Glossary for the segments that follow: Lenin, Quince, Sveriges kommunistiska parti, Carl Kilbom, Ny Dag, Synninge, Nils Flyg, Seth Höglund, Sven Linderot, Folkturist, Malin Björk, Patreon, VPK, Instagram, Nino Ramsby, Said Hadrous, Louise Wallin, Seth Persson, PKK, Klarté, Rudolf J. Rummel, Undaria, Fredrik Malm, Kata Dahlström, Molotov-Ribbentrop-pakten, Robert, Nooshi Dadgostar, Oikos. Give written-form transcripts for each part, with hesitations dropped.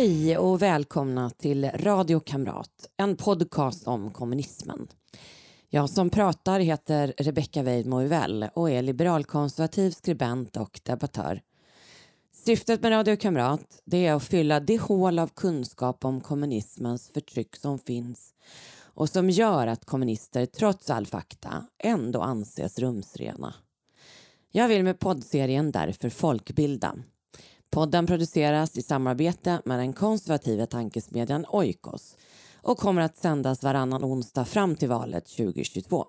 Hej och välkomna till Radio Kamrat, en podcast om kommunismen. Jag som pratar heter Rebecka Weidmo Uvell och är liberalkonservativ skribent och debattör. Syftet med Radio Kamrat är att fylla det hål av kunskap om kommunismens förtryck som finns och som gör att kommunister trots all fakta ändå anses rumsrena. Jag vill med poddserien därför folkbilda. Podden produceras i samarbete med den konservativa tankesmedjan Oikos och kommer att sändas varannan onsdag fram till valet 2022.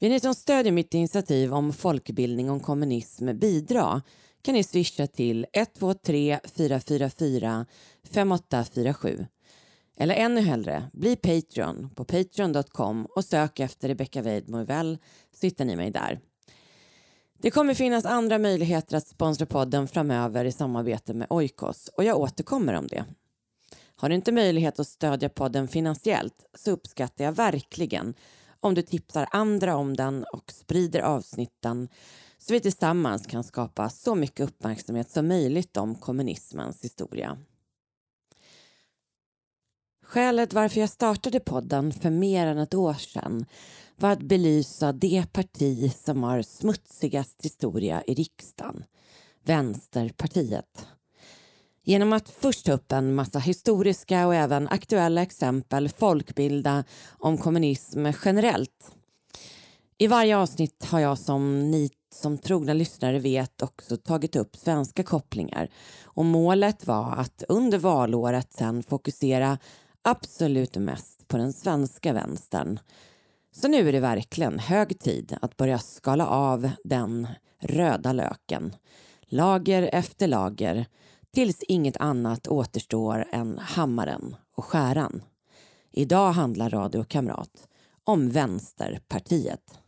Vill ni som stödjer mitt initiativ om folkbildning om kommunism bidra kan ni swisha till 123 444 5847. Eller ännu hellre, bli Patreon på patreon.com och sök efter Rebecka Weidmo Uvell så hittar ni mig där. Det kommer finnas andra möjligheter att sponsra podden framöver i samarbete med Oikos och jag återkommer om det. Har du inte möjlighet att stödja podden finansiellt så uppskattar jag verkligen om du tipsar andra om den och sprider avsnitten så vi tillsammans kan skapa så mycket uppmärksamhet som möjligt om kommunismens historia. Skälet varför jag startade podden för mer än ett år sedan var att belysa det parti som har smutsigast historia i riksdagen, Vänsterpartiet. Genom att först ta upp en massa historiska och även aktuella exempel folkbilda om kommunism generellt. I varje avsnitt har jag som ni som trogna lyssnare vet också tagit upp svenska kopplingar och målet var att under valåret sedan fokusera absolut mest på den svenska vänstern. Så nu är det verkligen hög tid att börja skala av den röda löken, lager efter lager, tills inget annat återstår än hammaren och skäran. Idag handlar Radio Kamrat om Vänsterpartiet.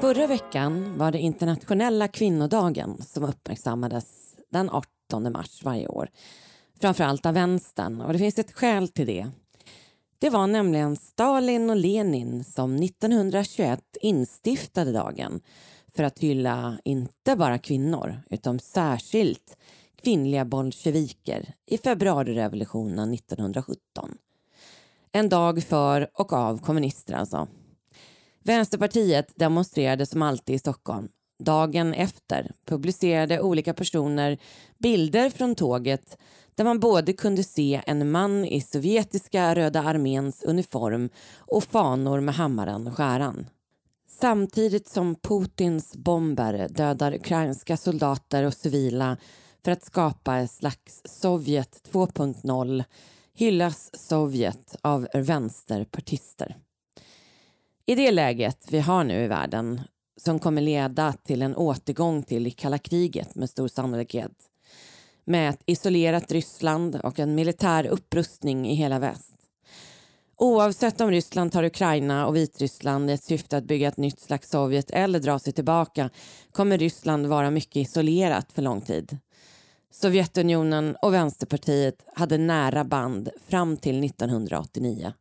Förra veckan var det internationella kvinnodagen som uppmärksammades den 18 mars varje år. Framförallt av vänstern och det finns ett skäl till det. Det var nämligen Stalin och Lenin som 1921 instiftade dagen för att hylla inte bara kvinnor utan särskilt kvinnliga bolsjeviker i februarirevolutionen 1917. En dag för och av kommunister alltså. Vänsterpartiet demonstrerade som alltid i Stockholm. Dagen efter publicerade olika personer bilder från tåget där man både kunde se en man i sovjetiska Röda arméns uniform och fanor med hammaren och skäran. Samtidigt som Putins bomber dödar ukrainska soldater och civila för att skapa ett slags Sovjet 2.0 hyllas Sovjet av vänsterpartister. I det läget vi har nu i världen, som kommer leda till en återgång till kalla kriget med stor sannolikhet, med ett isolerat Ryssland och en militär upprustning i hela väst. Oavsett om Ryssland tar Ukraina och Vitryssland i ett syfte att bygga ett nytt slags Sovjet eller dra sig tillbaka, kommer Ryssland vara mycket isolerat för lång tid. Sovjetunionen och Vänsterpartiet hade nära band fram till 1989.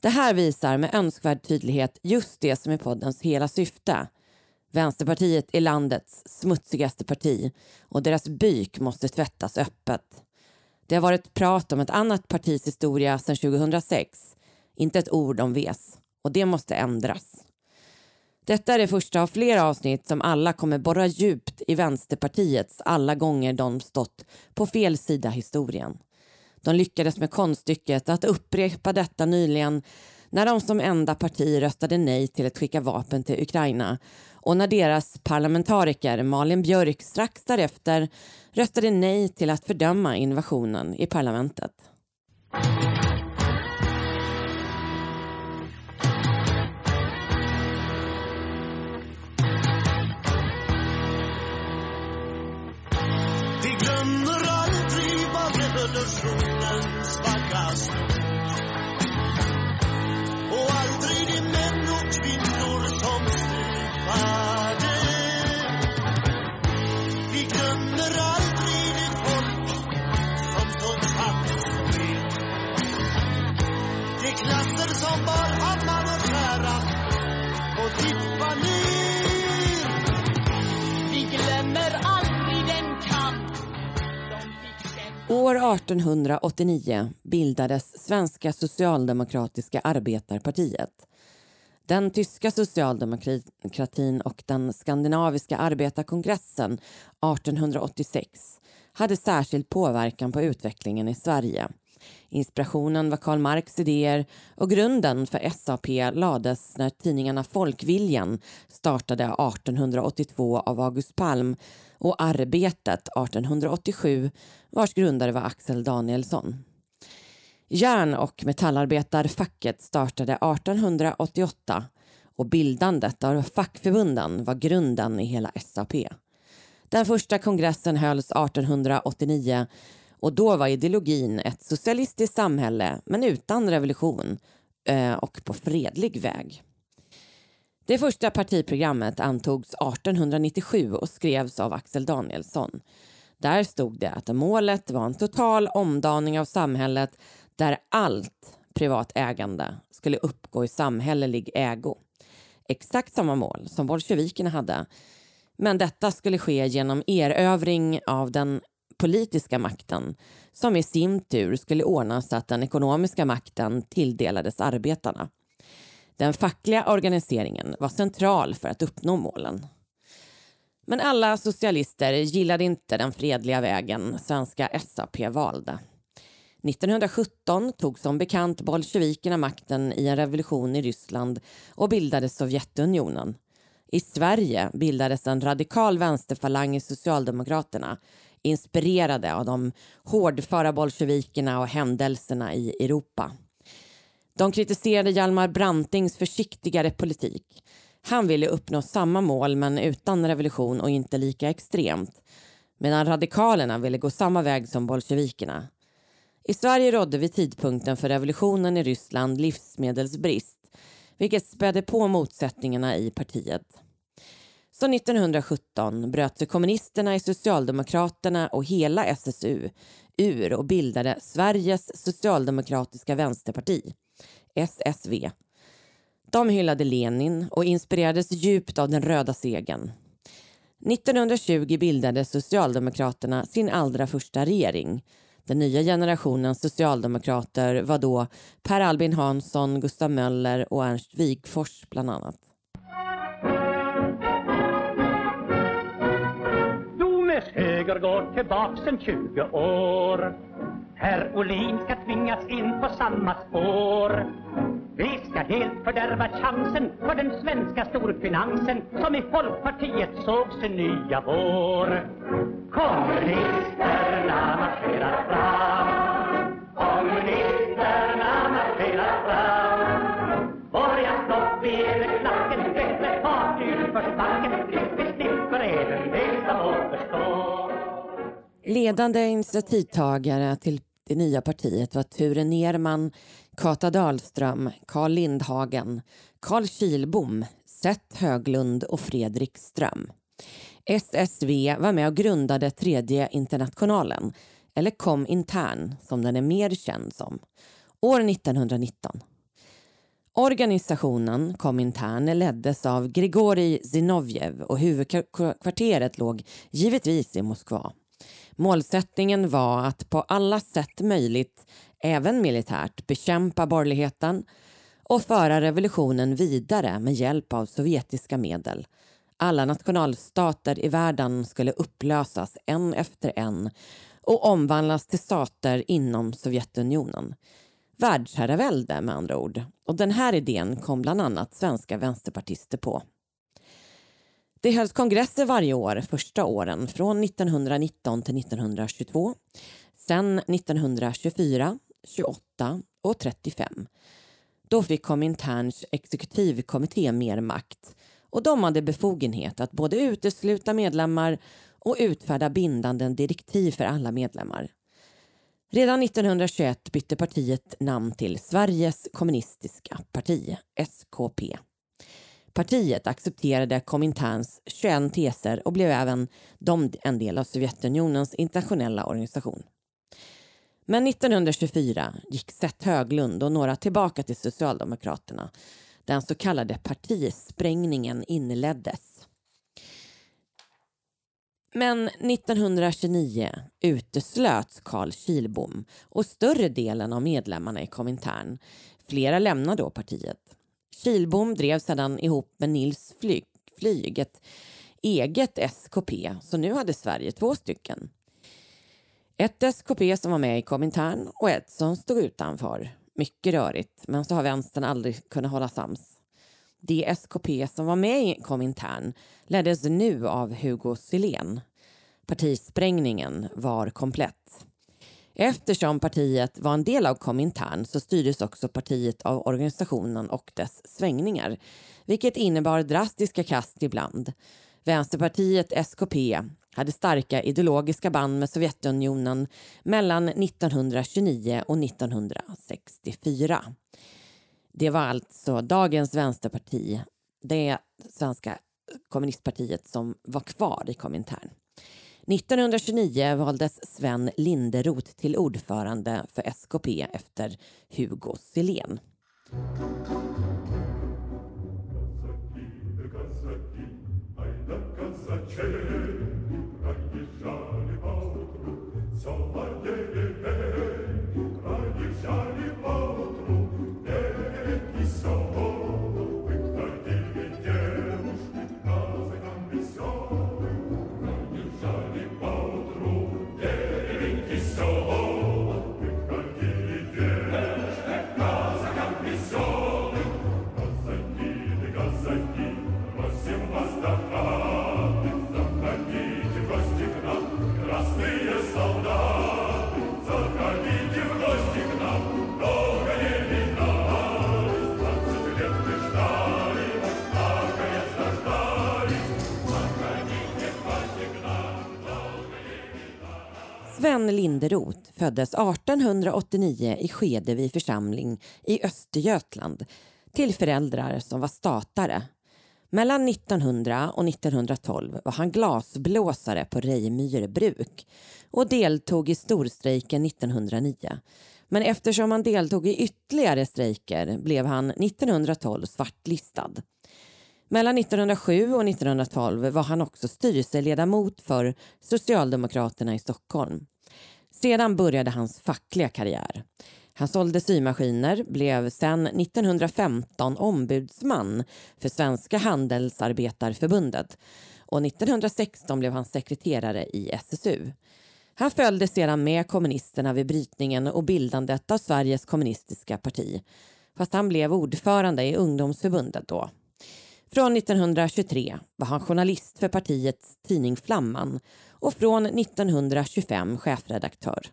Det här visar med önskvärd tydlighet just det som är poddens hela syfte. Vänsterpartiet är landets smutsigaste parti och deras byk måste tvättas öppet. Det har varit prat om ett annat partis historia sedan 2006. Inte ett ord om VS och det måste ändras. Detta är det första av flera avsnitt som alla kommer borra djupt i Vänsterpartiets alla gånger de stått på fel sida historien. De lyckades med konststycket att upprepa detta nyligen när de som enda parti röstade nej till att skicka vapen till Ukraina och när deras parlamentariker Malin Björk strax därefter röstade nej till att fördöma invasionen i parlamentet. produktionens vackra stund. Och aldrig de män och kvinnor som stövade. Vi glömmer aldrig det folk som stod fast med. De klasser som bar hammar och skära och tippa ner. Vi glömmer aldrig den kamp. År 1889 bildades Svenska socialdemokratiska arbetarpartiet. Den tyska socialdemokratin och den skandinaviska arbetarkongressen 1886 hade särskild påverkan på utvecklingen i Sverige. Inspirationen var Karl Marx idéer och grunden för SAP lades när tidningarna Folkviljan startade 1882 av August Palm och Arbetet 1887 vars grundare var Axel Danielsson. Järn- och metallarbetarfacket startade 1888 och bildandet av fackförbunden var grunden i hela SAP. Den första kongressen hölls 1889 och då var ideologin ett socialistiskt samhälle men utan revolution och på fredlig väg. Det första partiprogrammet antogs 1897 och skrevs av Axel Danielsson. Där stod det att målet var en total omdaning av samhället där allt privat ägande skulle uppgå i samhällelig ägo. Exakt samma mål som bolsjevikerna hade. Men detta skulle ske genom erövring av den politiska makten som i sin tur skulle ordnas att den ekonomiska makten tilldelades arbetarna. Den fackliga organiseringen var central för att uppnå målen. Men alla socialister gillade inte den fredliga vägen svenska SAP valde. 1917 tog som bekant bolsjevikerna makten i en revolution i Ryssland och bildade Sovjetunionen. I Sverige bildades en radikal vänsterfalang i Socialdemokraterna, inspirerade av de hårdföra bolsjevikerna och händelserna i Europa. De kritiserade Hjalmar Brantings försiktigare politik. Han ville uppnå samma mål men utan revolution och inte lika extremt, medan radikalerna ville gå samma väg som bolsjevikerna. I Sverige rådde vid tidpunkten för revolutionen i Ryssland livsmedelsbrist, vilket spädde på motsättningarna i partiet. Så 1917 bröt sig kommunisterna i Socialdemokraterna och hela SSU ur och bildade Sveriges socialdemokratiska vänsterparti, SSV. De hyllade Lenin och inspirerades djupt av den röda segern. 1920 bildade Socialdemokraterna sin allra första regering. Den nya generationen socialdemokrater var då Per Albin Hansson, Gustav Möller och Ernst Wigforss bland annat. Domes höger går tillbaka sedan 20 år. Herr Ohlin ska tvingas in på samma spår. Vi ska helt fördärva chansen för den svenska storfinansen som i Folkpartiet såg sin nya vår. Kommunisterna marscherar fram. Kommunisterna marscherar fram. Borgar stopp i eder klacken, bättre fart ur för backen. Klipp i snipp för eder, det som återstår. Ledande initiativtagare till det nya partiet var Ture Nerman, Kata Dahlström, Carl Lindhagen, Carl Kilbom, Seth Höglund och Fredrik Ström. SSV var med och grundade Tredje internationalen, eller Komintern som den är mer känd som, år 1919. Organisationen Komintern leddes av Grigori Zinovjev och huvudkvarteret låg givetvis i Moskva. Målsättningen var att på alla sätt möjligt, även militärt, bekämpa borgerligheten och föra revolutionen vidare med hjälp av sovjetiska medel. Alla nationalstater i världen skulle upplösas en efter en och omvandlas till stater inom Sovjetunionen. Världsherravälde med andra ord. Och den här idén kom bland annat svenska vänsterpartister på. Det hölls kongresser varje år första åren från 1919 till 1922, sen 1924, 28 och 35. Då fick Kominterns exekutivkommitté mer makt och de hade befogenhet att både utesluta medlemmar och utfärda bindande direktiv för alla medlemmar. Redan 1921 bytte partiet namn till Sveriges kommunistiska parti, SKP. Partiet accepterade Kominterns 21 teser och blev även de en del av Sovjetunionens internationella organisation. Men 1924 gick Seth Höglund och några tillbaka till Socialdemokraterna. Den så kallade partisprängningen inleddes. Men 1929 uteslöts Carl Kilbom och större delen av medlemmarna i Komintern. Flera lämnade då partiet. Kilbom drev sedan ihop med Nils Flyg ett eget SKP, så nu hade Sverige 2 stycken. Ett SKP som var med i Komintern och ett som stod utanför. Mycket rörigt, men så har vänstern aldrig kunnat hålla sams. Det SKP som var med i Komintern leddes nu av Hugo Silén. Partisprängningen var komplett. Eftersom partiet var en del av Komintern så styrdes också partiet av organisationen och dess svängningar, vilket innebar drastiska kast ibland. Vänsterpartiet SKP hade starka ideologiska band med Sovjetunionen mellan 1929 och 1964. Det var alltså dagens vänsterparti, det svenska kommunistpartiet som var kvar i Komintern. 1929 valdes Sven Linderot till ordförande för SKP efter Hugo Silén. Sven Linderot föddes 1889 i Skedevi församling i Östergötland till föräldrar som var statare. Mellan 1900 och 1912 var han glasblåsare på Rejmyr bruk och deltog i storstrejken 1909. Men eftersom han deltog i ytterligare strejker blev han 1912 svartlistad. Mellan 1907 och 1912 var han också styrelseledamot för Socialdemokraterna i Stockholm. Sedan började hans fackliga karriär. Han sålde symaskiner, blev sedan 1915 ombudsman för Svenska handelsarbetarförbundet och 1916 blev han sekreterare i SSU. Han följde sedan med kommunisterna vid brytningen och bildandet av Sveriges kommunistiska parti, fast han blev ordförande i ungdomsförbundet då. Från 1923 var han journalist för partiets tidning Flamman och från 1925 chefredaktör.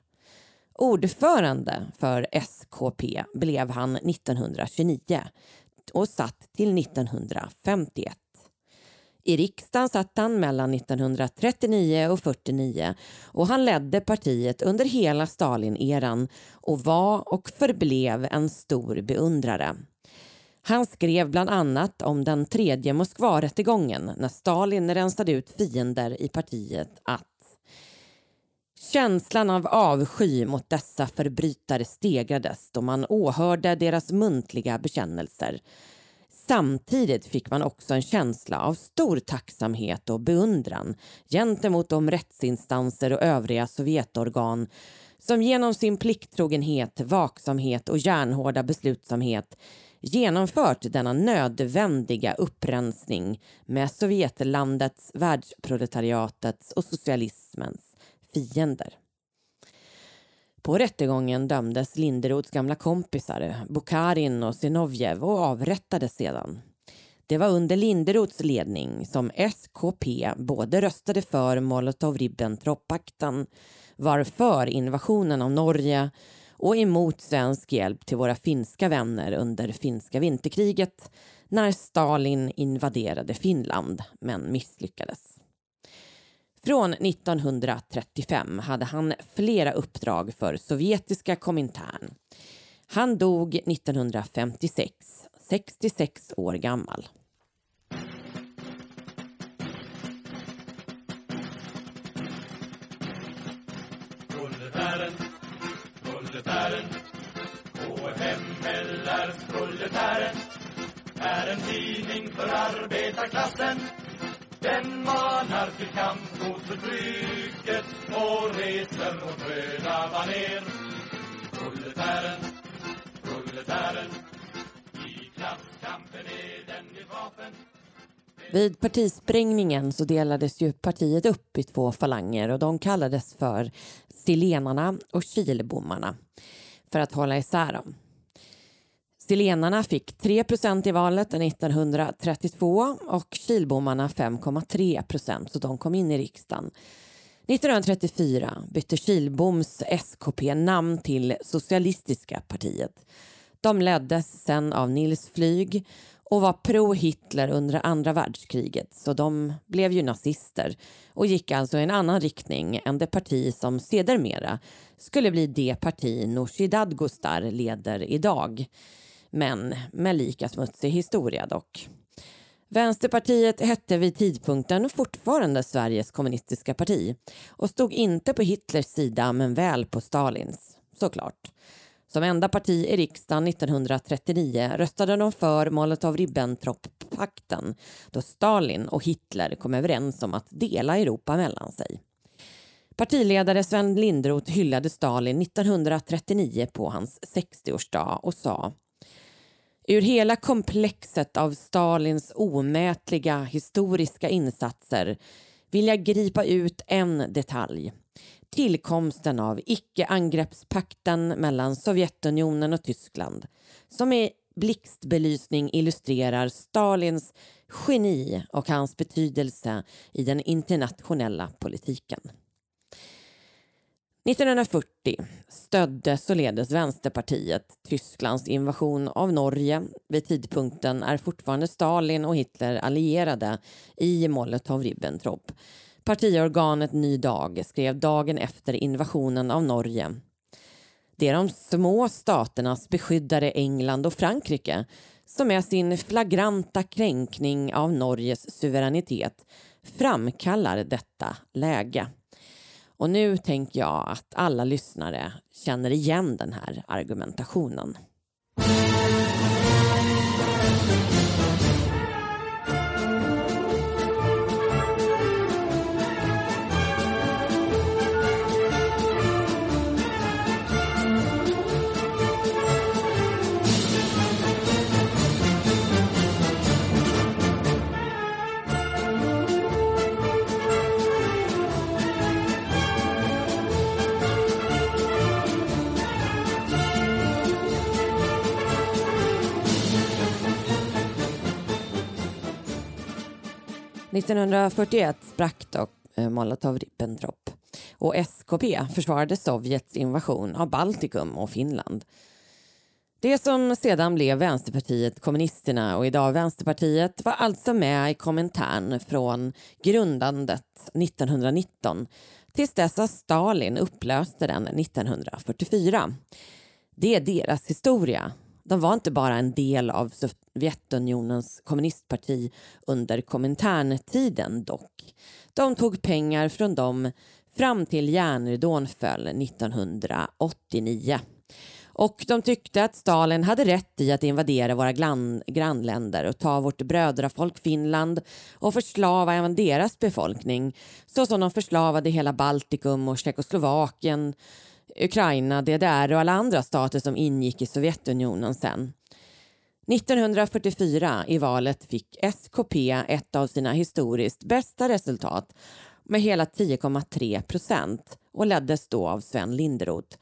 Ordförande för SKP blev han 1929 och satt till 1951. I riksdagen satt han mellan 1939 och 49 och han ledde partiet under hela Stalin-eran och var och förblev en stor beundrare. Han skrev bland annat om den tredje Moskvarättegången när Stalin rensade ut fiender i partiet att känslan av avsky mot dessa förbrytare stegrades då man åhörde deras muntliga bekännelser. Samtidigt fick man också en känsla av stor tacksamhet och beundran gentemot de rättsinstanser och övriga sovjetorgan som genom sin plikttrogenhet, vaksamhet och järnhårda beslutsamhet genomfört denna nödvändiga upprensning med Sovjetlandets, världsproletariatets och socialismens fiender. På rättegången dömdes Linderots gamla kompisar, Bukharin och Zinovjev och avrättades sedan. Det var under Linderots ledning som SKP både röstade för Molotov-Ribbentrop-pakten, var för invasionen av Norge och emot svensk hjälp till våra finska vänner under finska vinterkriget när Stalin invaderade Finland men misslyckades. Från 1935 hade han flera uppdrag för sovjetiska Komintern. Han dog 1956, 66 år gammal. Proletären, proletären, och hemhällars proletären är en tidning för arbetarklassen. Den manar till kamp mot förtrycket och reser mot röda baner. Proletären, proletären, i klasskampen är den i vapen. Vid partisprängningen så delades ju partiet upp i två falanger och de kallades för Silenarna och Kilbommarna för att hålla isär dem. Silenarna fick 3% i valet 1932 och Kilbommarna 5,3%, så de kom in i riksdagen. 1934 bytte Kilboms SKP namn till Socialistiska partiet. De leddes sen av Nils Flyg och var pro-Hitler under andra världskriget, så de blev ju nazister och gick alltså i en annan riktning än det parti som sedermera skulle bli det parti Nooshi Dadgostar leder idag. Men med lika smutsig historia dock. Vänsterpartiet hette vid tidpunkten fortfarande Sveriges kommunistiska parti och stod inte på Hitlers sida men väl på Stalins, såklart. Som enda parti i riksdagen 1939 röstade de för Molotov-Ribbentrop-pakten då Stalin och Hitler kom överens om att dela Europa mellan sig. Partiledare Sven Linderot hyllade Stalin 1939 på hans 60-årsdag och sa: "Ur hela komplexet av Stalins omätliga historiska insatser vill jag gripa ut en detalj. Tillkomsten av icke-angreppspakten mellan Sovjetunionen och Tyskland, som i blixtbelysning illustrerar Stalins geni och hans betydelse i den internationella politiken." 1940 stödde således Vänsterpartiet Tysklands invasion av Norge. Vid tidpunkten är fortfarande Stalin och Hitler allierade i Molotov-Ribbentrop. Partiorganet Ny Dag skrev dagen efter invasionen av Norge: "Det är de små staternas beskyddare England och Frankrike som med sin flagranta kränkning av Norges suveränitet framkallar detta läge." Och nu tänker jag att alla lyssnare känner igen den här argumentationen. –– 1941 sprack dock Molotov-Ribbentrop och SKP försvarade Sovjets invasion av Baltikum och Finland. Det som sedan blev Vänsterpartiet Kommunisterna och idag Vänsterpartiet var alltså med i Komintern från grundandet 1919 tills dess att Stalin upplöste den 1944. Det är deras historia. De var inte bara en del av Sovjetunionens kommunistparti under Komintern-tiden dock. De tog pengar från dem fram till järnridån föll 1989. Och de tyckte att Stalin hade rätt i att invadera våra grannländer och ta vårt brödrafolk Finland och förslava även deras befolkning, så som de förslavade hela Baltikum och Tjeckoslovakien, Ukraina, DDR och alla andra stater som ingick i Sovjetunionen sen. 1944 i valet fick SKP ett av sina historiskt bästa resultat med hela 10,3% och leddes då av Sven Linderot.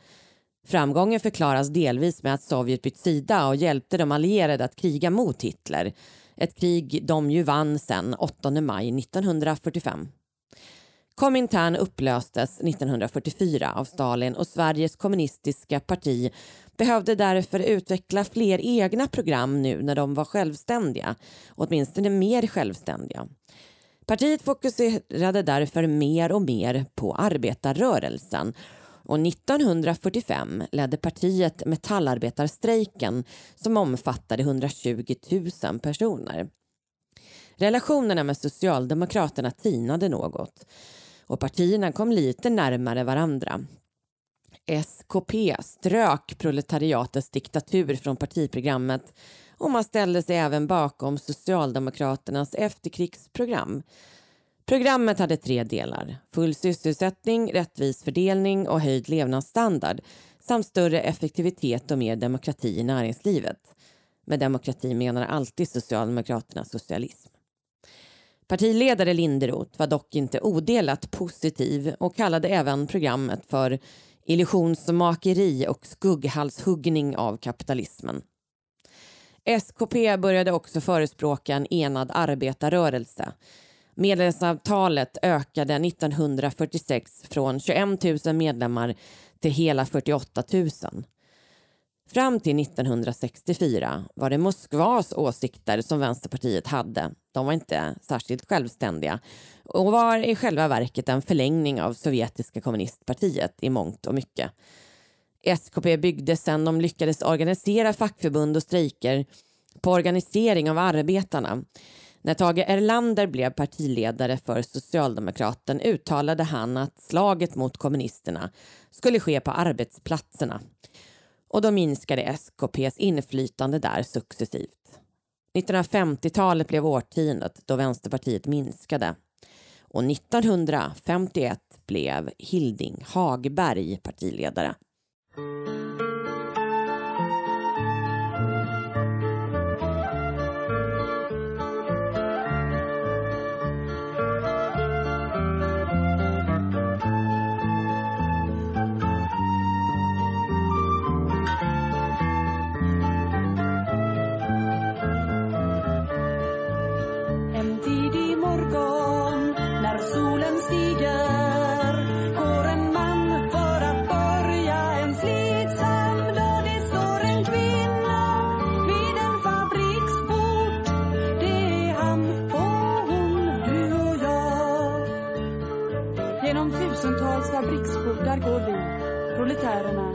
Framgången förklaras delvis med att Sovjet bytt sida och hjälpte de allierade att kriga mot Hitler. Ett krig de ju vann sen 8 maj 1945. Komintern upplöstes 1944 av Stalin och Sveriges kommunistiska parti behövde därför utveckla fler egna program nu när de var självständiga, åtminstone mer självständiga. Partiet fokuserade därför mer och mer på arbetarrörelsen. Och 1945 ledde partiet metallarbetarstrejken som omfattade 120 000 personer. Relationerna med Socialdemokraterna tinade något och partierna kom lite närmare varandra. SKP strök proletariatets diktatur från partiprogrammet och man ställde sig även bakom Socialdemokraternas efterkrigsprogram. Programmet hade 3 delar: full sysselsättning, rättvis fördelning och höjd levnadsstandard samt större effektivitet och mer demokrati i näringslivet. Med demokrati menar alltid Socialdemokraternas socialism. Partiledare Linderot var dock inte odelat positiv och kallade även programmet för illusionsmakeri och skugghalshuggning av kapitalismen. SKP började också förespråka en enad arbetarrörelse. Medlemsavtalet ökade 1946 från 21 000 medlemmar till hela 48 000. Fram till 1964 var det Moskvas åsikter som Vänsterpartiet hade. De var inte särskilt självständiga och var i själva verket en förlängning av sovjetiska kommunistpartiet i mångt och mycket. SKP byggde sedan de lyckades organisera fackförbund och strejker på organisering av arbetarna. När Tage Erlander blev partiledare för Socialdemokraten uttalade han att slaget mot kommunisterna skulle ske på arbetsplatserna. Och då minskade SKPs inflytande där successivt. 1950-talet blev årtiondet då Vänsterpartiet minskade. Och 1951 blev Hilding Hagberg partiledare. Fabriksbordar går vi, proletärerna,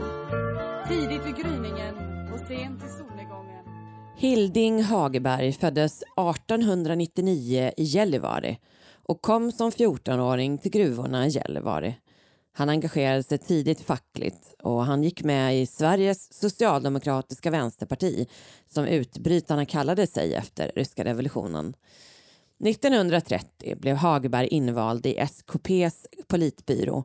tidigt vid gryningen och sent i solnedgången. Hilding Hagberg föddes 1899 i Gällivare och kom som 14-åring till gruvorna i Gällivare. Han engagerade sig tidigt fackligt och han gick med i Sveriges socialdemokratiska vänsterparti som utbrytarna kallade sig efter ryska revolutionen. 1930 blev Hagberg invald i SKPs politbyrå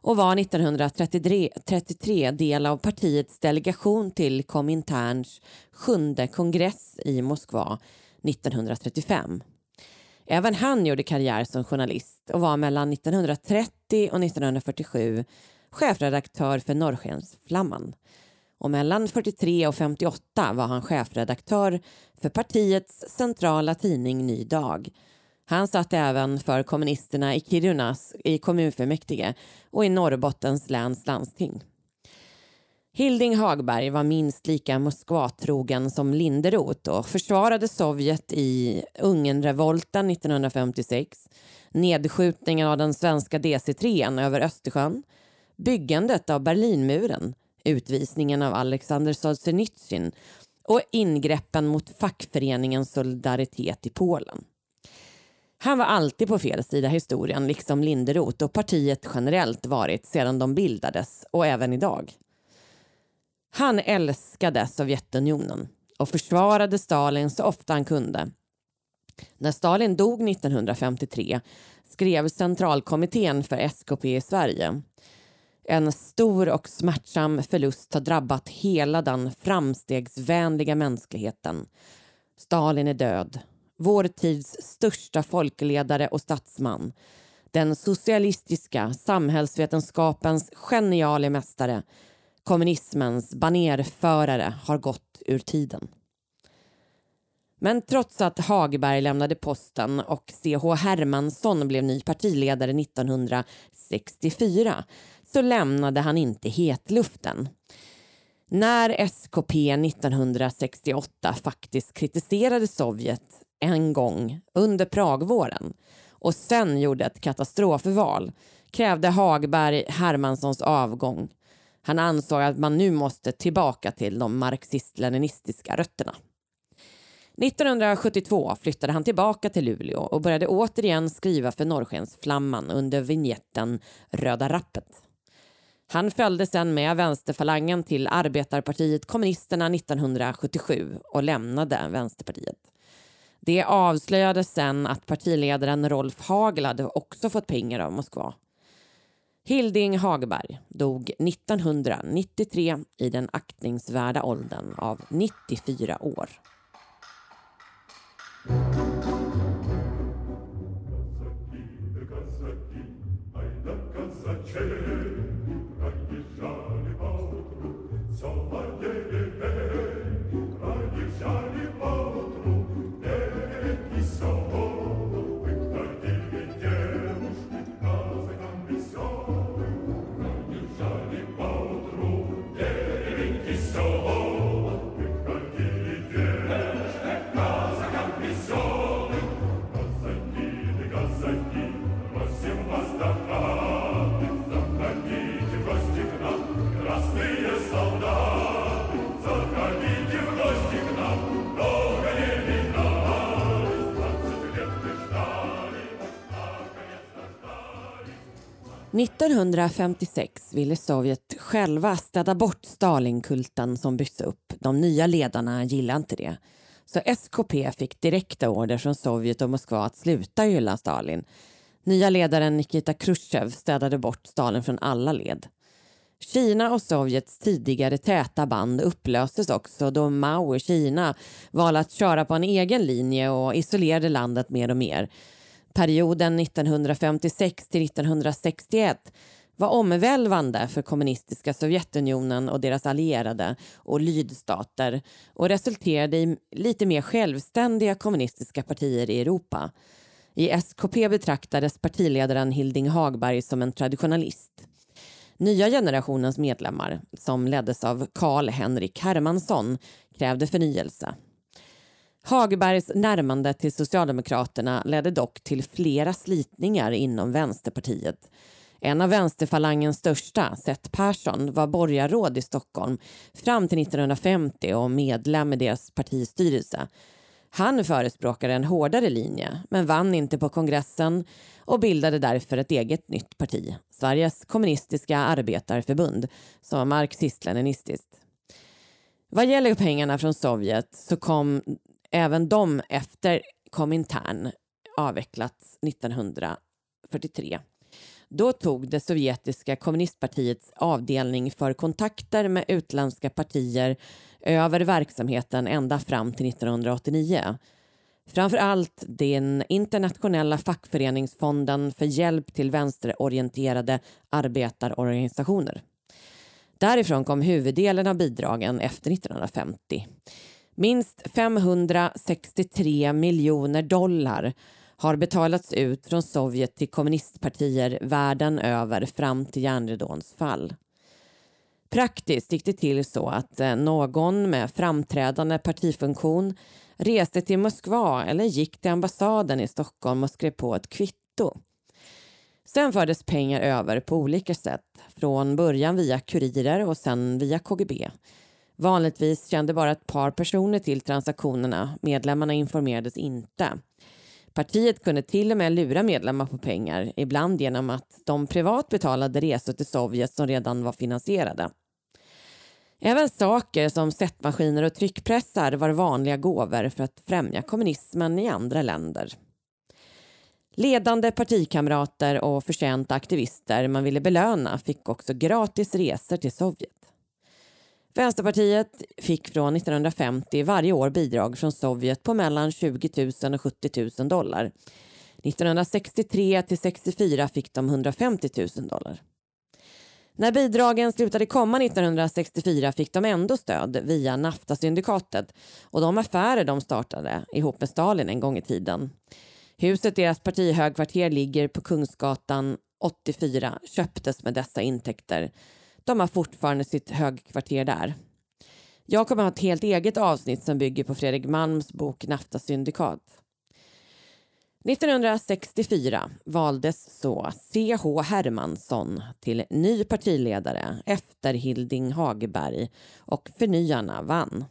och var 1933 del av partiets delegation till Kominterns 7:e kongress i Moskva 1935. Även han gjorde karriär som journalist och var mellan 1930 och 1947 chefredaktör för Norrskens Flamman. Och mellan 43 och 58 var han chefredaktör för partiets centrala tidning Ny Dag. Han satt även för kommunisterna i Kirunas i kommunfullmäktige och i Norrbottens läns landsting. Hilding Hagberg var minst lika Moskvatrogen som Linderot och försvarade Sovjet i Ungernrevolten 1956, nedskjutningen av den svenska DC-3 över Östersjön, byggandet av Berlinmuren, utvisningen av Alexander Solzhenitsyn och ingreppen mot fackföreningen Solidaritet i Polen. Han var alltid på fel sida historien, liksom Linderot och partiet generellt varit sedan de bildades och även idag. Han älskade Sovjetunionen och försvarade Stalin så ofta han kunde. När Stalin dog 1953 skrev centralkommittén för SKP i Sverige: en stor och smärtsam förlust har drabbat hela den framstegsvänliga mänskligheten. Stalin är död. Vår tids största folkledare och statsman. Den socialistiska samhällsvetenskapens geniale mästare. Kommunismens banerförare har gått ur tiden. Men trots att Hagberg lämnade posten och C.H. Hermansson blev ny partiledare 1964- så lämnade han inte hetluften. När SKP 1968 faktiskt kritiserade Sovjet en gång under Pragvåren och sen gjorde ett katastrofval, krävde Hagberg Hermanssons avgång. Han ansåg att man nu måste tillbaka till de marxist-leninistiska rötterna. 1972 flyttade han tillbaka till Luleå och började återigen skriva för Norrskens Flamman under vignetten Röda rappet. Han följde sedan med vänsterfalangen till Arbetarpartiet Kommunisterna 1977 och lämnade Vänsterpartiet. Det avslöjades sen att partiledaren Rolf Hagel hade också fått pengar av Moskva. Hilding Hagberg dog 1993 i den aktningsvärda åldern av 94 år. –– 1956 ville Sovjet själva städa bort Stalinkulten som byggts upp. De nya ledarna gillade inte det. Så SKP fick direkta order från Sovjet och Moskva att sluta hylla Stalin. Nya ledaren Nikita Khrushchev städade bort Stalin från alla led. Kina och Sovjets tidigare täta band upplöstes också då Mao i Kina valde att köra på en egen linje och isolerade landet mer och mer. Perioden 1956-1961 var omvälvande för kommunistiska Sovjetunionen och deras allierade och lydstater och resulterade i lite mer självständiga kommunistiska partier i Europa. I SKP betraktades partiledaren Hilding Hagberg som en traditionalist. Nya generationens medlemmar, som leddes av Carl-Henrik Hermansson, krävde förnyelse. Hagbergs närmande till Socialdemokraterna ledde dock till flera slitningar inom Vänsterpartiet. En av vänsterfalangens största, Seth Persson, var borgarråd i Stockholm fram till 1950 och medlem i deras partistyrelse. Han förespråkade en hårdare linje men vann inte på kongressen och bildade därför ett eget nytt parti, Sveriges kommunistiska arbetarförbund, som var marxist-leninistiskt. Vad gäller pengarna från Sovjet så kom även de efter Komintern avvecklats 1943. Då tog det sovjetiska kommunistpartiets avdelning för kontakter med utländska partier över verksamheten ända fram till 1989. Framförallt den internationella fackföreningsfonden för hjälp till vänsterorienterade arbetarorganisationer. Därifrån kom huvuddelen av bidragen efter 1950. Minst $563 miljoner har betalats ut från Sovjet till kommunistpartier världen över fram till järnridåns fall. Praktiskt gick det till så att någon med framträdande partifunktion reste till Moskva eller gick till ambassaden i Stockholm och skrev på ett kvitto. Sen fördes pengar över på olika sätt, från början via kurirer och sen via KGB. Vanligtvis kände bara ett par personer till transaktionerna. Medlemmarna informerades inte. Partiet kunde till och med lura medlemmar på pengar, ibland genom att de privat betalade resor till Sovjet som redan var finansierade. Även saker som sättmaskiner och tryckpressar var vanliga gåvor för att främja kommunismen i andra länder. Ledande partikamrater och förtjänta aktivister man ville belöna fick också gratis resor till Sovjet. Vänsterpartiet fick från 1950 varje år bidrag från Sovjet på mellan $20,000 och $70,000. 1963-64 fick de $150,000. När bidragen slutade komma 1964 fick de ändå stöd via NAFTA-syndikatet och de affärer de startade ihop med Stalin en gång i tiden. Huset deras partihögkvarter ligger på Kungsgatan 84 köptes med dessa intäkter. De har fortfarande sitt högkvarter där. Jag kommer ha ett helt eget avsnitt som bygger på Fredrik Malms bok Nafta syndikat. 1964 valdes så C.H. Hermansson till ny partiledare efter Hilding Hagberg och förnyarna vann.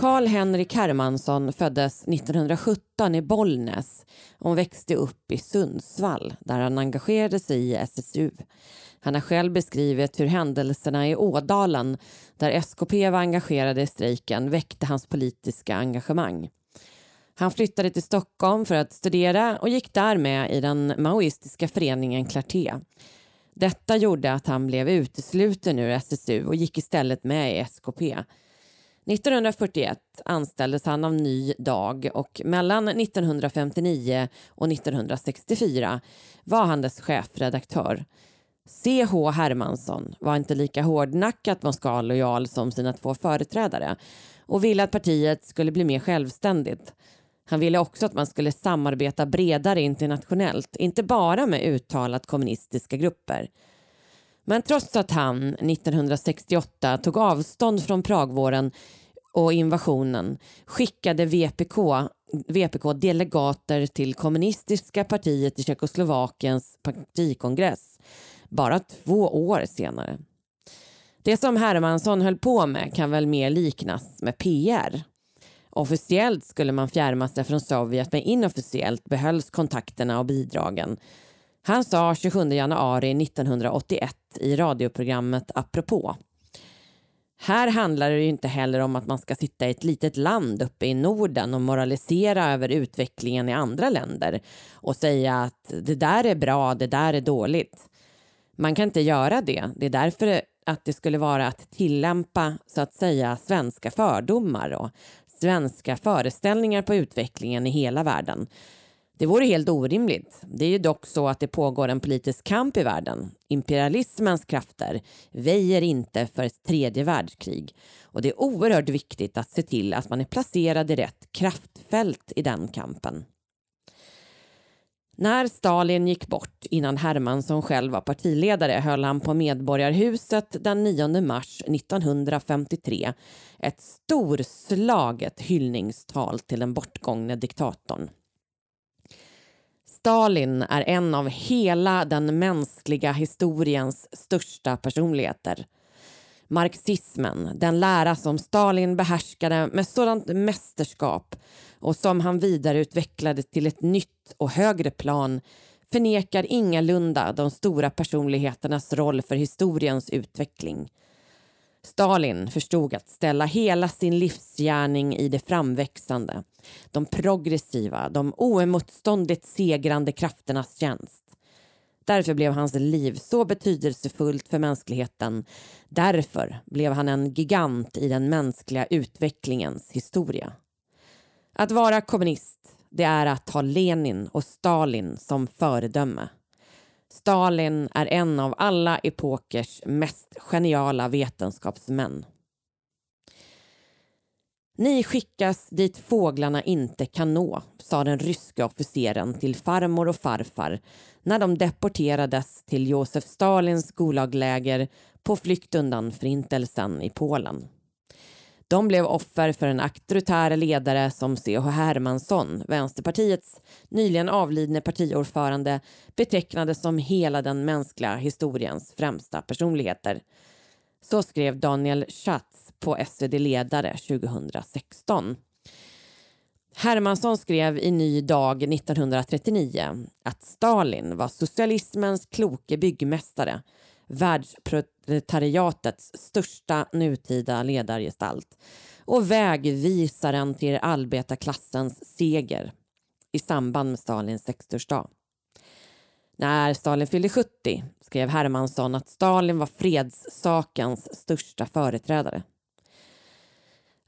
Carl-Henrik Hermansson föddes 1917 i Bollnäs och växte upp i Sundsvall där han engagerade sig i SSU. Han har själv beskrivit hur händelserna i Ådalen där SKP var engagerade i strejken väckte hans politiska engagemang. Han flyttade till Stockholm för att studera och gick där med i den maoistiska föreningen Klarté. Detta gjorde att han blev utesluten ur SSU och gick istället med i SKP. 1941 anställdes han av Ny Dag och mellan 1959 och 1964 var han dess chefredaktör. C.H. Hermansson var inte lika hårdnackat maskalojal som sina två företrädare och ville att partiet skulle bli mer självständigt. Han ville också att man skulle samarbeta bredare internationellt, inte bara med uttalat kommunistiska grupper. Men trots att han 1968 tog avstånd från Pragvåren och invasionen skickade VPK-delegater till kommunistiska partiet i Tjeckoslovakiens partikongress bara 2 år senare. Det som Hermansson höll på med kan väl mer liknas med PR. Officiellt skulle man fjärma sig från Sovjet, men inofficiellt behölls kontakterna och bidragen. Han sa 27 januari 1981 i radioprogrammet Apropå: "Här handlar det ju inte heller om att man ska sitta i ett litet land uppe i Norden och moralisera över utvecklingen i andra länder och säga att det där är bra, det där är dåligt. Man kan inte göra det. Det är därför att det skulle vara att tillämpa så att säga svenska fördomar och svenska föreställningar på utvecklingen i hela världen. Det vore helt orimligt. Det är ju dock så att det pågår en politisk kamp i världen. Imperialismens krafter väjer inte för ett tredje världskrig. Och det är oerhört viktigt att se till att man är placerad i rätt kraftfält i den kampen." När Stalin gick bort innan Hermansson själv var partiledare höll han på Medborgarhuset den 9 mars 1953 ett storslaget hyllningstal till den bortgångne diktatorn. Stalin är en av hela den mänskliga historiens största personligheter. Marxismen, den lära som Stalin behärskade med sådant mästerskap och som han vidareutvecklade till ett nytt och högre plan, förnekar ingalunda de stora personligheternas roll för historiens utveckling. Stalin förstod att ställa hela sin livsgärning i det framväxande, de progressiva, de oemotståndigt segrande krafternas tjänst. Därför blev hans liv så betydelsefullt för mänskligheten. Därför blev han en gigant i den mänskliga utvecklingens historia. Att vara kommunist, det är att ha Lenin och Stalin som föredöme. Stalin är en av alla epokers mest geniala vetenskapsmän. "Ni skickas dit fåglarna inte kan nå", sa den ryska officeren till farmor och farfar när de deporterades till Josef Stalins Gulagläger på flykt undan förintelsen i Polen. De blev offer för en auktoritär ledare som C.H. Hermansson, Vänsterpartiets nyligen avlidne partiordförande, betecknades som hela den mänskliga historiens främsta personligheter. Så skrev Daniel Schatz på SvD-ledare 2016. Hermansson skrev i Ny Dag 1939 att Stalin var socialismens kloke byggmästare, världsproletariatets största nutida ledargestalt och vägvisaren till arbetarklassens seger i samband med Stalins 60-årsdag. När Stalin fyllde 70 skrev Hermansson att Stalin var fredssakens största företrädare.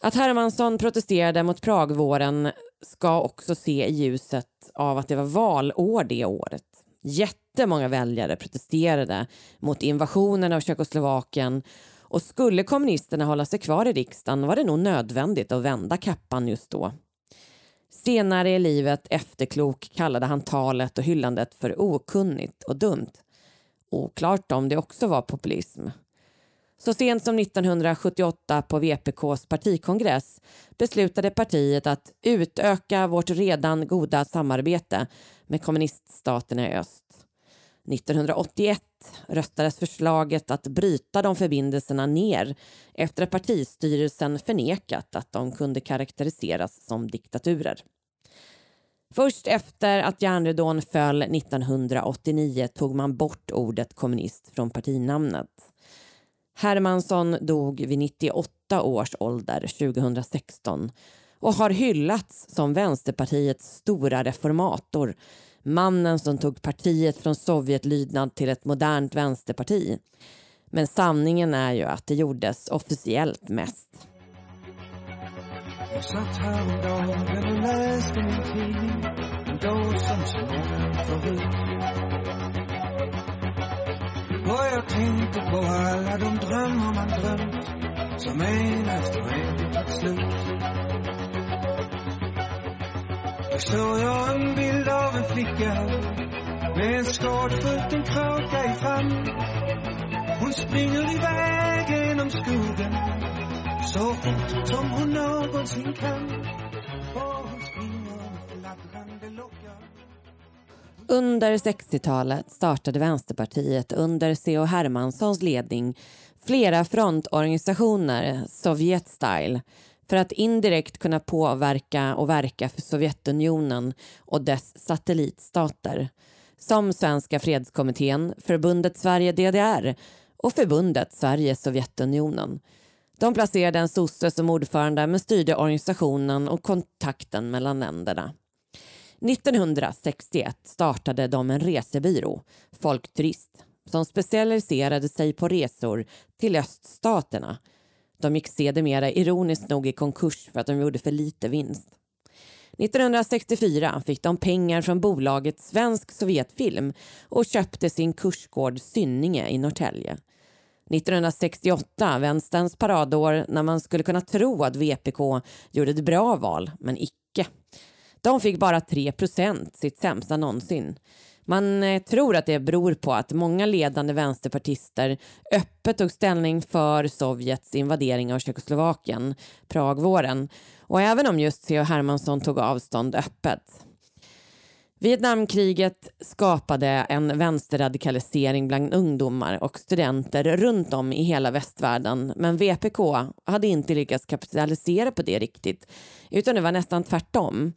Att Hermansson protesterade mot Pragvåren ska också se i ljuset av att det var valår det året. Jättemånga väljare protesterade mot invasionen av Tjeckoslovakien, och skulle kommunisterna hålla sig kvar i riksdagen var det nog nödvändigt att vända kappan just då. Senare i livet efterklok kallade han talet och hyllandet för okunnigt och dumt. Oklart om det också var populism. Så sent som 1978 på VPK:s partikongress beslutade partiet att utöka vårt redan goda samarbete med kommuniststaterna i öst. 1981 röstades förslaget att bryta de förbindelserna ner efter att partistyrelsen förnekat att de kunde karaktäriseras som diktaturer. Först efter att järnridån föll 1989 tog man bort ordet kommunist från partinamnet. Hermansson dog vid 98 års ålder 2016 och har hyllats som Vänsterpartiets stora reformator, mannen som tog partiet från Sovjetlydnad till ett modernt vänsterparti. Men sanningen är ju att det gjordes officiellt mest. Och jag tänkte på alla de drömmar man drömt, som en efter en tog slut. Då såg jag en bild av en flicka med en skadskjuten kraka i famn. Hon springer iväg genom skogen så fort som hon någonsin kan. Under 60-talet startade Vänsterpartiet under C.O. Hermanssons ledning flera frontorganisationer, Sovjet-style, för att indirekt kunna påverka och verka för Sovjetunionen och dess satellitstater, som Svenska fredskommittén, Förbundet Sverige DDR och Förbundet Sverige Sovjetunionen. De placerade en sosse som ordförande men styrde organisationen och kontakten mellan länderna. 1961 startade de en resebyrå, Folkturist, som specialiserade sig på resor till öststaterna. De gick sedermera ironiskt nog i konkurs för att de gjorde för lite vinst. 1964 fick de pengar från bolaget Svensk Sovjetfilm och köpte sin kursgård Synninge i Norrtälje. 1968, vänsterns paradår, när man skulle kunna tro att VPK gjorde ett bra val, men icke. De fick bara 3%, sitt sämsta någonsin. Man tror att det beror på att många ledande vänsterpartister öppet tog ställning för Sovjets invadering av Tjeckoslovakien, Pragvåren, och även om just C.O. Hermansson tog avstånd öppet. Vietnamkriget skapade en vänsterradikalisering bland ungdomar och studenter runt om i hela västvärlden, men VPK hade inte lyckats kapitalisera på det riktigt, utan det var nästan tvärtom.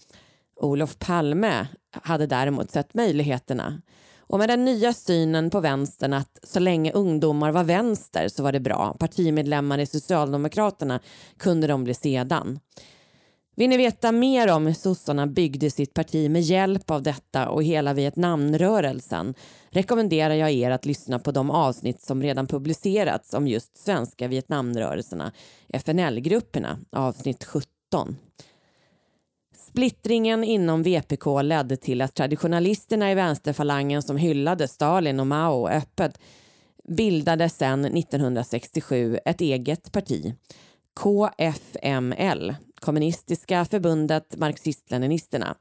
Olof Palme hade däremot sett möjligheterna. Och med den nya synen på vänstern att så länge ungdomar var vänster så var det bra. Partimedlemmar i Socialdemokraterna kunde de bli sedan. Vill ni veta mer om hur sossarna byggde sitt parti med hjälp av detta och hela Vietnamrörelsen rekommenderar jag er att lyssna på de avsnitt som redan publicerats om just svenska Vietnamrörelserna, FNL-grupperna, avsnitt 17. Splittringen inom VPK ledde till att traditionalisterna i vänsterfalangen som hyllade Stalin och Mao öppet bildade sedan 1967 ett eget parti, KFML, Kommunistiska förbundet Marxist-Leninisterna.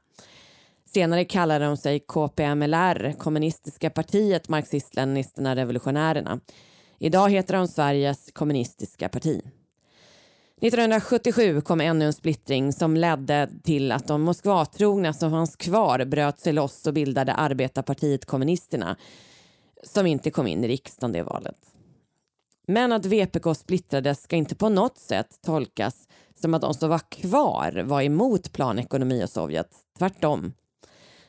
Senare kallade de sig KPMLR, Kommunistiska partiet Marxist-Leninisterna Revolutionärerna. Idag heter de Sveriges kommunistiska parti. 1977 kom ännu en splittring som ledde till att de Moskvatrogna som fanns kvar bröt sig loss och bildade Arbetarpartiet Kommunisterna, som inte kom in i riksdagen det valet. Men att VPK splittrades ska inte på något sätt tolkas som att de som var kvar var emot planekonomi och Sovjet. Tvärtom.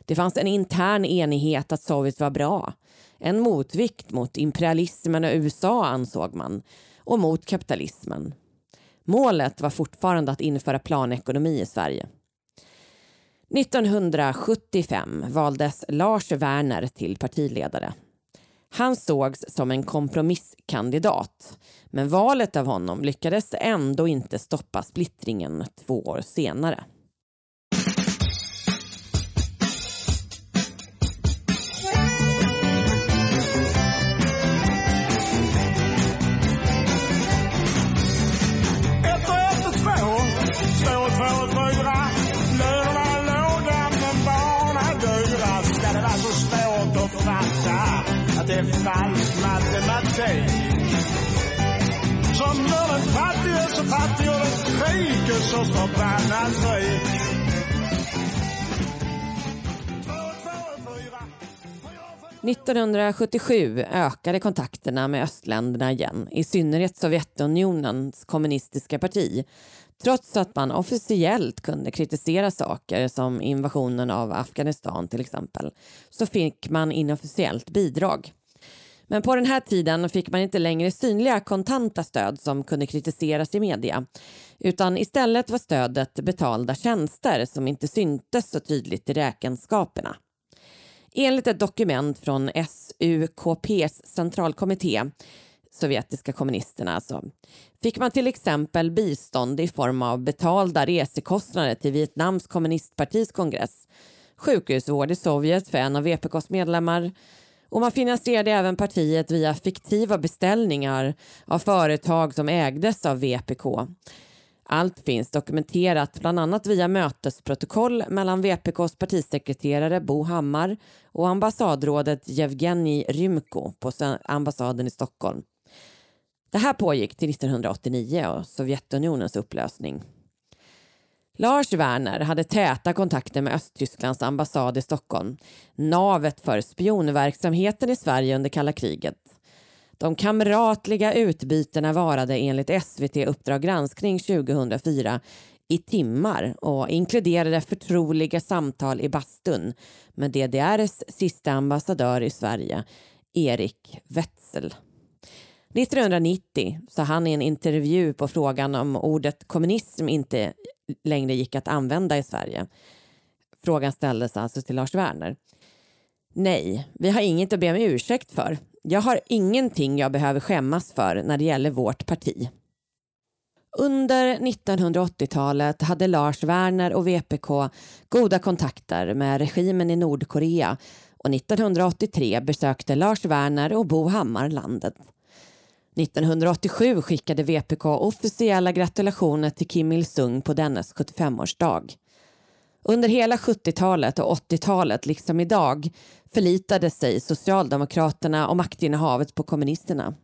Det fanns en intern enighet att Sovjet var bra. En motvikt mot imperialismen och USA ansåg man, och mot kapitalismen. Målet var fortfarande att införa planekonomi i Sverige. 1975 valdes Lars Werner till partiledare. Han sågs som en kompromisskandidat, men valet av honom lyckades ändå inte stoppa splittringen 2 år senare. Falsk matematik som när en fattig är så fattig och en rik är så förbannat rik. För 1977 ökade kontakterna med östländerna igen, i synnerhet Sovjetunionens kommunistiska parti, trots att man officiellt kunde kritisera saker som invasionen av Afghanistan till exempel, så fick man inofficiellt bidrag. Men på den här tiden fick man inte längre synliga kontanta stöd som kunde kritiseras i media, utan istället var stödet betalda tjänster som inte syntes så tydligt i räkenskaperna. Enligt ett dokument från SUKPs centralkommitté, sovjetiska kommunisterna alltså, fick man till exempel bistånd i form av betalda resekostnader till Vietnams kommunistpartis kongress, sjukhusvård i Sovjet för en av VPKs medlemmar, och man finansierade även partiet via fiktiva beställningar av företag som ägdes av VPK. Allt finns dokumenterat bland annat via mötesprotokoll mellan VPKs partisekreterare Bo Hammar och ambassadrådet Yevgeni Rymko på ambassaden i Stockholm. Det här pågick till 1989 och Sovjetunionens upplösning. Lars Werner hade täta kontakter med Östtysklands ambassad i Stockholm, navet för spionverksamheten i Sverige under kalla kriget. De kamratliga utbytena varade enligt SVT Uppdrag granskning 2004 i timmar och inkluderade förtroliga samtal i bastun med DDRs sista ambassadör i Sverige, Erik Wetzel. 1990 sa han i en intervju på frågan om ordet kommunism inte längre gick att använda i Sverige. Frågan ställdes alltså till Lars Werner. Nej, vi har inget att be om ursäkt för. Jag har ingenting jag behöver skämmas för när det gäller vårt parti. Under 1980-talet hade Lars Werner och VPK goda kontakter med regimen i Nordkorea och 1983 besökte Lars Werner och Bo Hammar landet. 1987 skickade VPK officiella gratulationer till Kim Il-Sung på dennes 75-årsdag. Under hela 70-talet och 80-talet, liksom idag, förlitade sig Socialdemokraterna och maktinnehavet på kommunisterna.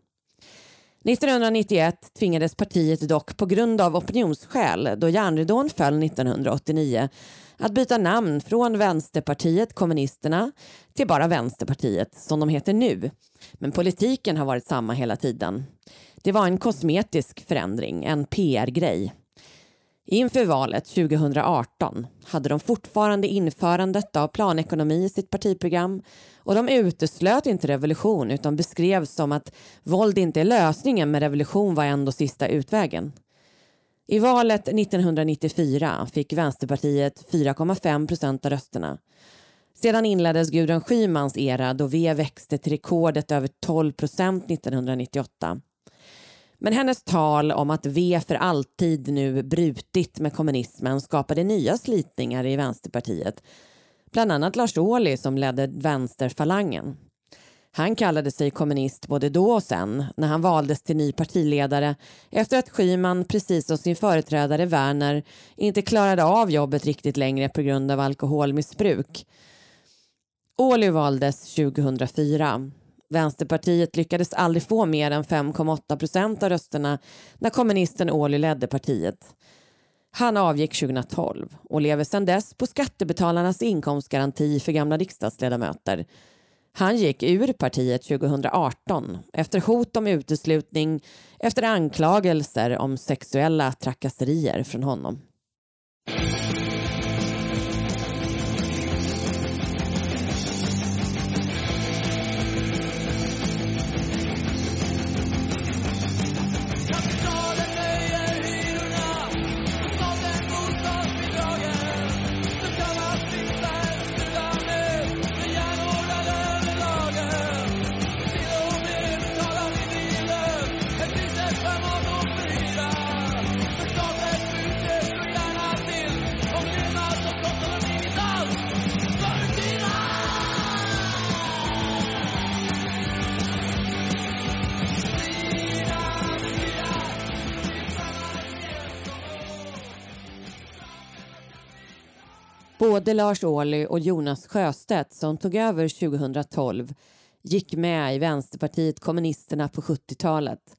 1991 tvingades partiet dock på grund av opinionsskäl, då järnridån föll 1989, att byta namn från Vänsterpartiet Kommunisterna till bara Vänsterpartiet som de heter nu. Men politiken har varit samma hela tiden. Det var en kosmetisk förändring, en PR-grej. Inför valet 2018 hade de fortfarande införandet av planekonomi i sitt partiprogram och de uteslöt inte revolution utan beskrevs som att våld inte är lösningen men revolution var ändå sista utvägen. I valet 1994 fick Vänsterpartiet 4,5% av rösterna. Sedan inleddes Gudrun Schymans era då V växte till rekordet över 12% 1998. Men hennes tal om att V för alltid nu brutit med kommunismen skapade nya slitningar i Vänsterpartiet. Bland annat Lars Ohly som ledde vänsterfalangen. Han kallade sig kommunist både då och sen när han valdes till ny partiledare efter att Schyman, precis som sin företrädare Werner, inte klarade av jobbet riktigt längre på grund av alkoholmissbruk. Ohly valdes 2004. Vänsterpartiet lyckades aldrig få mer än 5,8% av rösterna när kommunisten Ohly ledde partiet. Han avgick 2012 och lever sedan dess på skattebetalarnas inkomstgaranti för gamla riksdagsledamöter. Han gick ur partiet 2018 efter hot om uteslutning efter anklagelser om sexuella trakasserier från honom. Både Lars Ohly och Jonas Sjöstedt, som tog över 2012, gick med i Vänsterpartiet Kommunisterna på 70-talet.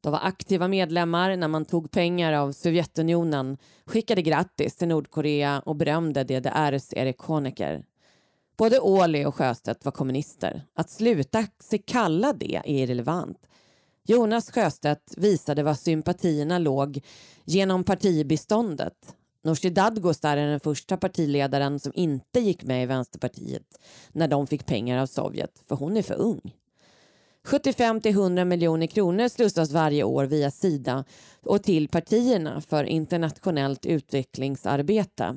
De var aktiva medlemmar när man tog pengar av Sovjetunionen, skickade grattis till Nordkorea och berömde DDRs Erich Honecker. Både Ohly och Sjöstedt var kommunister. Att sluta se kalla det är irrelevant. Jonas Sjöstedt visade vad sympatierna låg genom partibiståndet. Nooshi Dadgostar är den första partiledaren som inte gick med i Vänsterpartiet när de fick pengar av Sovjet, för hon är för ung. 75-100 miljoner kronor slussas varje år via Sida och till partierna för internationellt utvecklingsarbete.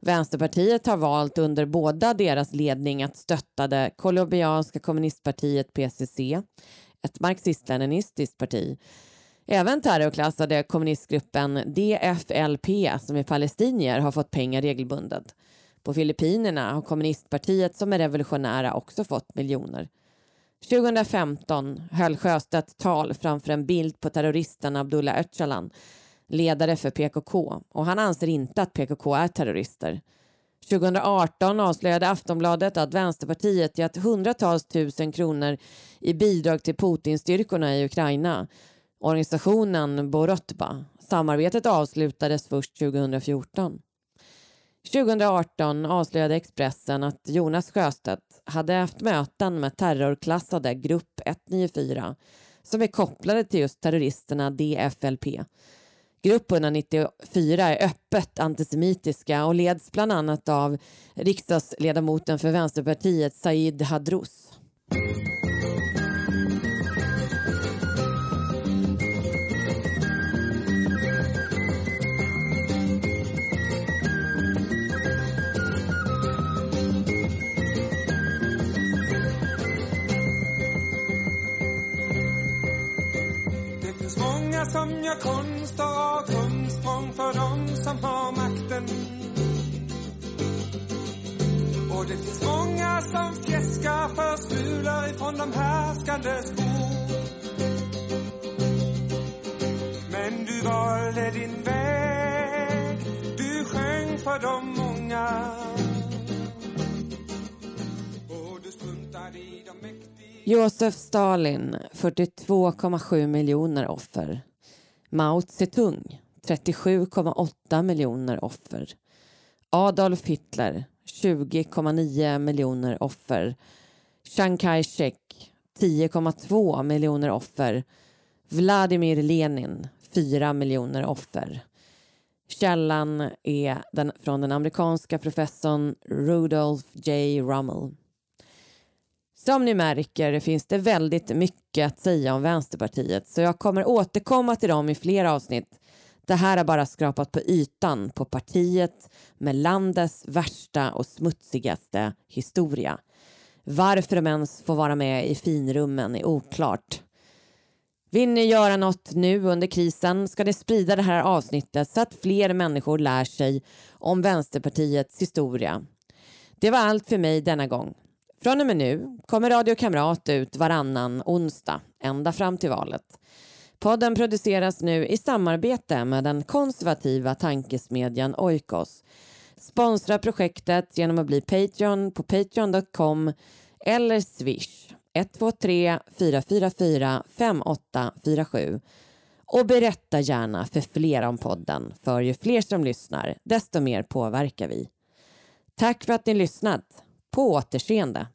Vänsterpartiet har valt under båda deras ledning att stötta det kolumbianska kommunistpartiet PCC, ett marxist-leninistiskt parti. Även terrorklassade kommunistgruppen DFLP, som är palestinier, har fått pengar regelbundet. På Filippinerna har kommunistpartiet, som är revolutionära, också fått miljoner. 2015 höll Sjöstedt tal framför en bild på terroristen Abdullah Öcalan, ledare för PKK, och han anser inte att PKK är terrorister. 2018 avslöjade Aftonbladet att Vänsterpartiet gett hundratals tusen kronor i bidrag till Putinstyrkorna i Ukraina, organisationen Borotba. Samarbetet avslutades först 2014. 2018 avslöjade Expressen att Jonas Sjöstedt hade haft möten med terrorklassade Grupp 194 som är kopplade till just terroristerna DFLP. Grupp 194 är öppet antisemitiska och leds bland annat av riksdagsledamoten för Vänsterpartiet Said Hadrous. Som jag konstar och grundsprång för dem som har makten. Och det finns många som fjäskar för smular ifrån de härskandes bord. Men du valde din väg, du sjöng för de många. Och du struntade i de mäktiga. Josef Stalin, 42,7 miljoner offer. Mao Zedong, 37,8 miljoner offer. Adolf Hitler, 20,9 miljoner offer. Chiang Kai-shek, 10,2 miljoner offer. Vladimir Lenin, 4 miljoner offer. Källan är från den amerikanska professorn Rudolf J. Rummel. Som ni märker finns det väldigt mycket att säga om Vänsterpartiet, så jag kommer återkomma till dem i flera avsnitt. Det här har bara skrapat på ytan på partiet med landets värsta och smutsigaste historia. Varför de ens får vara med i finrummen är oklart. Vill ni göra något nu under krisen ska ni sprida det här avsnittet så att fler människor lär sig om Vänsterpartiets historia. Det var allt för mig denna gång. Från och med nu kommer Radio Kamrat ut varannan onsdag, ända fram till valet. Podden produceras nu i samarbete med den konservativa tankesmedjan Oikos. Sponsra projektet genom att bli Patreon på patreon.com eller Swish 123 444 5847. Och berätta gärna för fler om podden, för ju fler som lyssnar, desto mer påverkar vi. Tack för att ni lyssnat. På återseende.